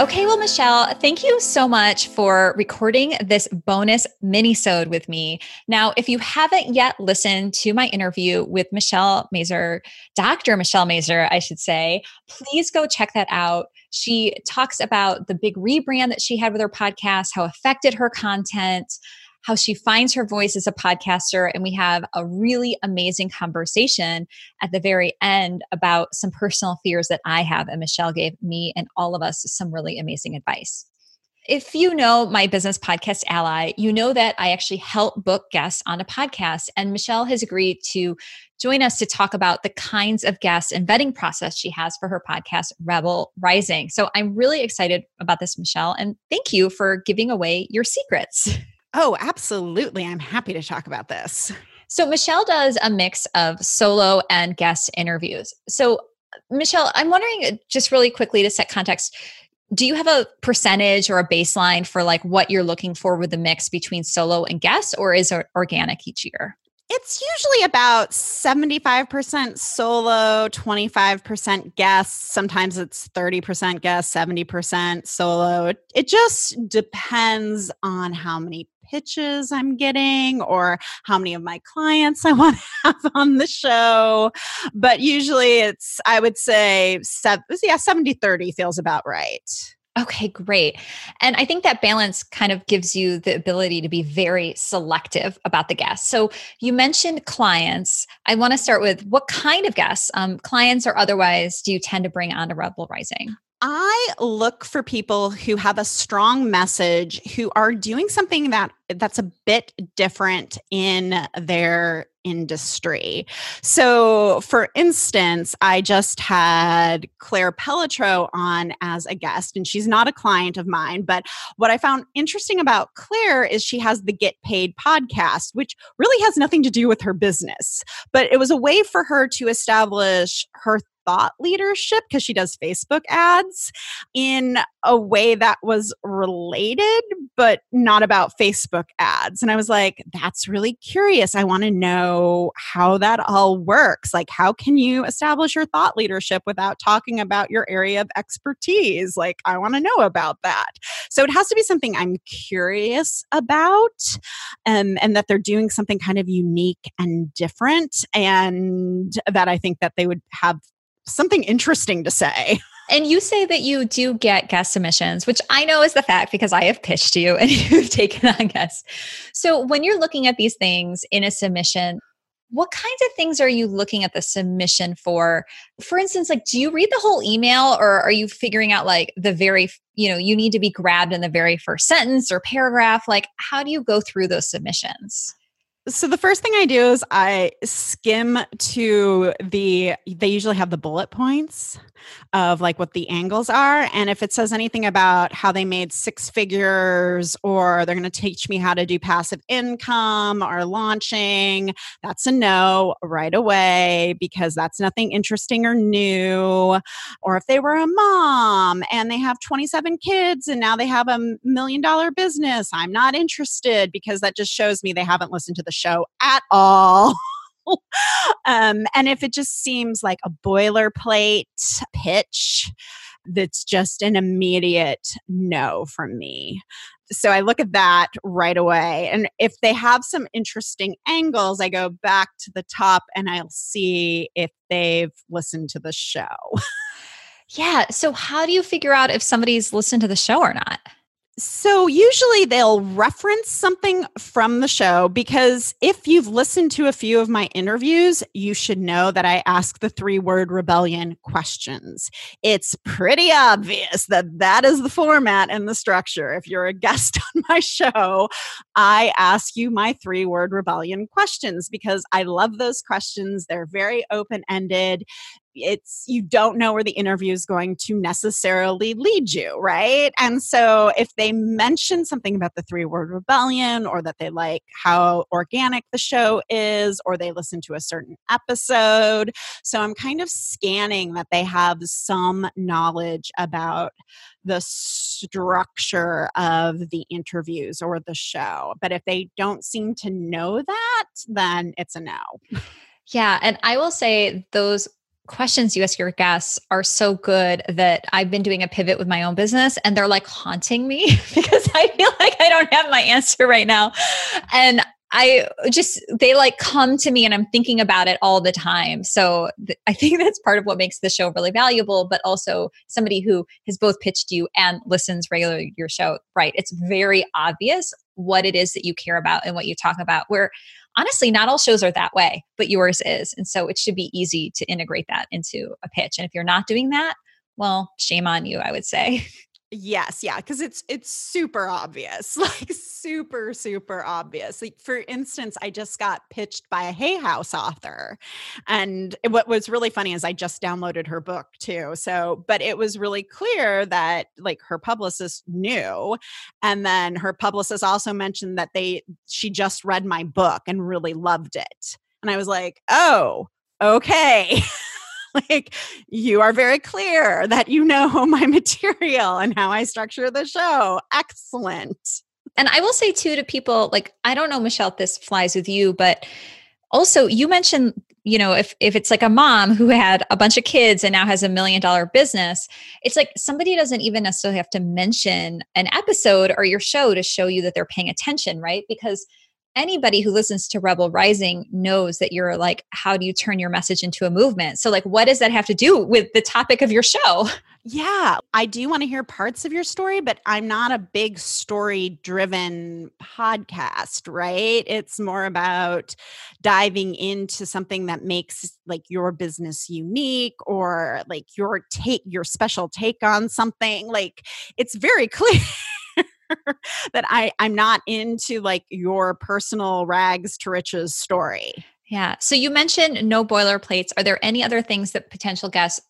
Okay, well, Michelle, thank you so much for recording this bonus mini-sode with me. Now, if you haven't yet listened to my interview with Michelle Mazur, Dr. Michelle Mazur, I should say, please go check that out. She talks about the big rebrand that she had with her podcast, how it affected her content, how she finds her voice as a podcaster. And we have a really amazing conversation at the very end about some personal fears that I have. And Michelle gave me and all of us some really amazing advice. If you know my business Podcast Ally, you know that I actually help book guests on a podcast. And Michelle has agreed to join us to talk about the kinds of guests and vetting process she has for her podcast, Rebel Rising. So I'm really excited about this, Michelle. And thank you for giving away your secrets. Oh, absolutely. I'm happy to talk about this. So Michelle does a mix of solo and guest interviews. So Michelle, I'm wondering just really quickly to set context, do you have a percentage or a baseline for like what you're looking for with the mix between solo and guest, or is it organic each year? It's usually about 75% solo, 25% guests. Sometimes it's 30% guests, 70% solo. It just depends on how many pitches I'm getting or how many of my clients I want to have on the show. But usually it's, I would say, 70-30 feels about right. Okay, great. And I think that balance kind of gives you the ability to be very selective about the guests. So you mentioned clients. I want to start with what kind of guests, clients or otherwise, do you tend to bring on to Rebel Rising? I look for people who have a strong message, who are doing something that's a bit different in their industry. So for instance, I just had Claire Pelletreau on as a guest, and she's not a client of mine, but what I found interesting about Claire is she has the Get Paid podcast, which really has nothing to do with her business, but it was a way for her to establish her thought leadership, because she does Facebook ads, in a way that was related, but not about Facebook ads. And I was like, that's really curious. I want to know how that all works. Like, how can you establish your thought leadership without talking about your area of expertise? Like, I want to know about that. So it has to be something I'm curious about, and that they're doing something kind of unique and different, and that I think that they would have something interesting to say. And you say that you do get guest submissions, which I know is the fact because I have pitched you and you've taken on guests. So when you're looking at these things in a submission, what kinds of things are you looking at the submission for? For instance, like, do you read the whole email, or are you figuring out like the very, you need to be grabbed in the very first sentence or paragraph? Like, how do you go through those submissions? So the first thing I do is I skim to they usually have the bullet points of like what the angles are. And if it says anything about how they made six figures, or they're going to teach me how to do passive income or launching, that's a no right away, because that's nothing interesting or new. Or if they were a mom and they have 27 kids and now they have $1 million business, I'm not interested, because that just shows me they haven't listened to the show at all. And if it just seems like a boilerplate pitch, that's just an immediate no from me. So I look at that right away. And if they have some interesting angles, I go back to the top and I'll see if they've listened to the show. Yeah. So how do you figure out if somebody's listened to the show or not? So usually they'll reference something from the show, because if you've listened to a few of my interviews, you should know that I ask the 3-word rebellion questions. It's pretty obvious that that is the format and the structure. If you're a guest on my show, I ask you my 3-word rebellion questions, because I love those questions. They're very open-ended. You don't know where the interview is going to necessarily lead you, right? And so if they mention something about the 3-word rebellion, or that they like how organic the show is, or they listen to a certain episode. So I'm kind of scanning that they have some knowledge about the structure of the interviews or the show. But if they don't seem to know that, then it's a no. Yeah. And I will say those questions you ask your guests are so good that I've been doing a pivot with my own business and they're like haunting me because I feel like I don't have my answer right now. And I just, they like come to me and I'm thinking about it all the time. So I think that's part of what makes the show really valuable, but also somebody who has both pitched you and listens regularly to your show, right? It's very obvious what it is that you care about and what you talk about, where honestly, not all shows are that way, but yours is. And so it should be easy to integrate that into a pitch. And if you're not doing that, well, shame on you, I would say. Yes. Yeah. Cause it's super obvious, like super, super obvious. Like for instance, I just got pitched by a Hay House author, and what was really funny is I just downloaded her book too. So, but it was really clear that like her publicist knew, and then her publicist also mentioned that she just read my book and really loved it. And I was like, oh, okay. Like, you are very clear that you know my material and how I structure the show. Excellent. And I will say too to people, like, I don't know, Michelle, if this flies with you, but also you mentioned, you know, if it's like a mom who had a bunch of kids and now has $1 million business, it's like somebody doesn't even necessarily have to mention an episode or your show to show you that they're paying attention, right? Because anybody who listens to Rebel Rising knows that you're like, how do you turn your message into a movement? So like, what does that have to do with the topic of your show? Yeah, I do want to hear parts of your story, but I'm not a big story-driven podcast, right? It's more about diving into something that makes like your business unique, or like your special take on something. Like, it's very clear that I'm not into like your personal rags to riches story. Yeah. So you mentioned no boilerplates. Are there any other things that potential guests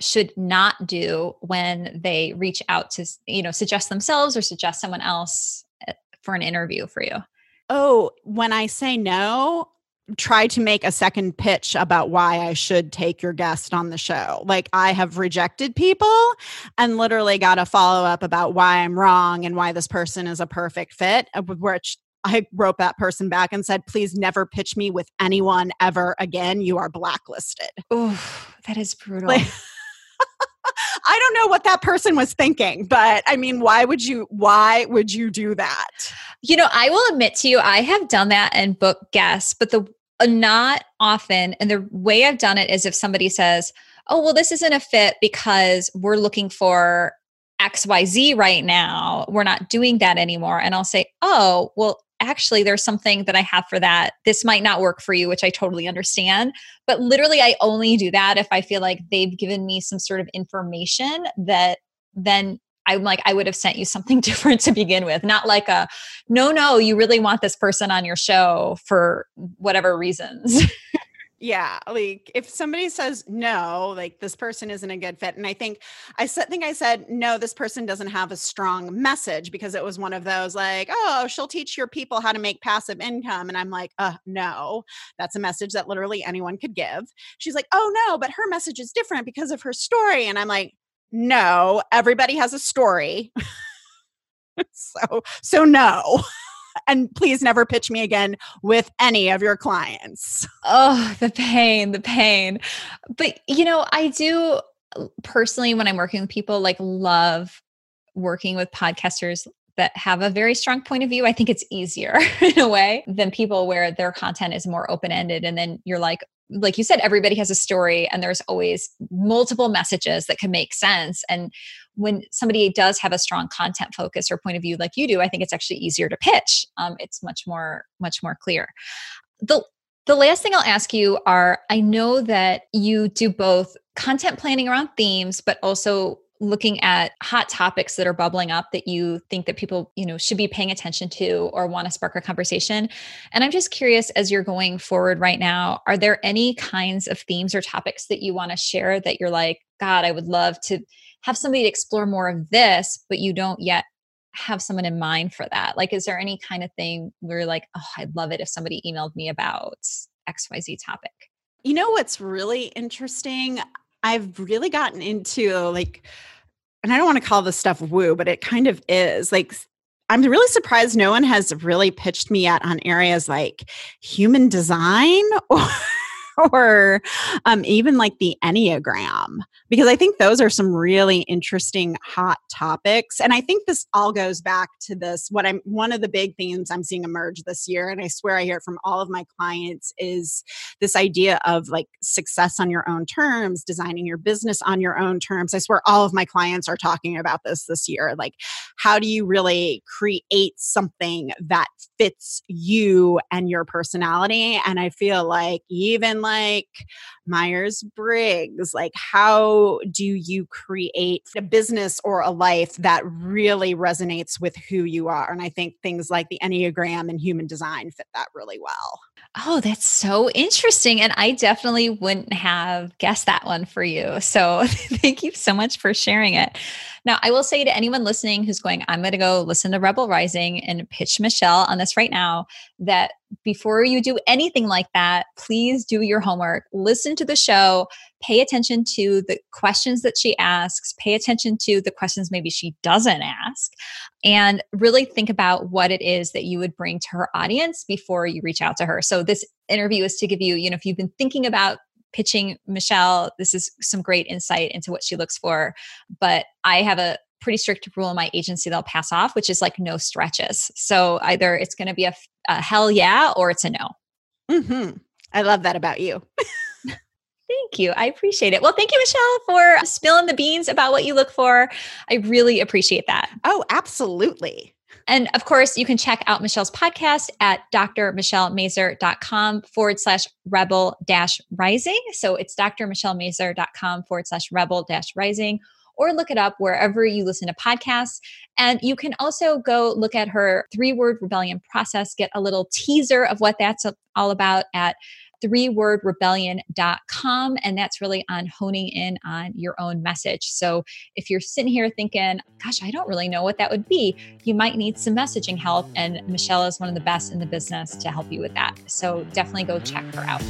should not do when they reach out to, you know, suggest themselves or suggest someone else for an interview for you? Oh, when I say no, try to make a second pitch about why I should take your guest on the show. Like, I have rejected people and literally got a follow up about why I'm wrong and why this person is a perfect fit, which I wrote that person back and said, please never pitch me with anyone ever again. You are blacklisted. Oh, that is brutal. Like, I don't know what that person was thinking, but I mean, why would you do that? You know, I will admit to you, I have done that and booked guests, but not often. And the way I've done it is if somebody says, oh, well, this isn't a fit because we're looking for XYZ right now. We're not doing that anymore. And I'll say, oh, well, actually, there's something that I have for that. This might not work for you, which I totally understand. But literally, I only do that if I feel like they've given me some sort of information that then I'm like, I would have sent you something different to begin with. Not like a, no, you really want this person on your show for whatever reasons. Yeah. Like if somebody says no, like this person isn't a good fit. And I think I said, no, this person doesn't have a strong message, because it was one of those like, oh, she'll teach your people how to make passive income. And I'm like, no, that's a message that literally anyone could give. She's like, oh no, but her message is different because of her story. And I'm like, no, everybody has a story. So no. And please never pitch me again with any of your clients. Oh, the pain. But, you know, I do personally, when I'm working with people, like love working with podcasters that have a very strong point of view. I think it's easier in a way than people where their content is more open-ended. And then you're like you said, everybody has a story and there's always multiple messages that can make sense. And when somebody does have a strong content focus or point of view like you do, I think it's actually easier to pitch. It's much more clear. The last thing I'll ask you are, I know that you do both content planning around themes, but also looking at hot topics that are bubbling up that you think that people, you know, should be paying attention to or want to spark a conversation. And I'm just curious, as you're going forward right now, are there any kinds of themes or topics that you want to share that you're like, God, I would love to have somebody to explore more of this, but you don't yet have someone in mind for that? Like, is there any kind of thing where you're like, oh, I'd love it if somebody emailed me about XYZ topic? You know, what's really interesting, I've really gotten into like, and I don't want to call this stuff woo, but it kind of is like, I'm really surprised no one has really pitched me yet on areas like human design or or even like the Enneagram, because I think those are some really interesting hot topics. And I think this all goes back to this, one of the big themes I'm seeing emerge this year, and I swear I hear it from all of my clients, is this idea of like success on your own terms, designing your business on your own terms. I swear all of my clients are talking about this year. Like, how do you really create something that fits you and your personality? And I feel like even like Myers Briggs, like how do you create a business or a life that really resonates with who you are? And I think things like the Enneagram and human design fit that really well. Oh, that's so interesting. And I definitely wouldn't have guessed that one for you. So thank you so much for sharing it. Now, I will say to anyone listening who's going, I'm going to go listen to Rebel Rising and pitch Michelle on this right now, that before you do anything like that, please do your homework, listen to the show, pay attention to the questions that she asks, pay attention to the questions maybe she doesn't ask, and really think about what it is that you would bring to her audience before you reach out to her. So this interview is to give you, if you've been thinking about pitching Michelle, this is some great insight into what she looks for. But I have a pretty strict rule in my agency they'll pass off, which is like no stretches. So either it's going to be a hell yeah, or it's a no. Mm-hmm. I love that about you. Thank you. I appreciate it. Well, thank you, Michelle, for spilling the beans about what you look for. I really appreciate that. Oh, absolutely. And of course, you can check out Michelle's podcast at drmichellemazur.com/rebel-rising. So it's drmichellemazur.com/rebel-rising. Or look it up wherever you listen to podcasts. And you can also go look at her 3-word rebellion process, get a little teaser of what that's all about at threwordrebellion.com. And that's really on honing in on your own message. So if you're sitting here thinking, gosh, I don't really know what that would be, you might need some messaging help. And Michelle is one of the best in the business to help you with that. So definitely go check her out.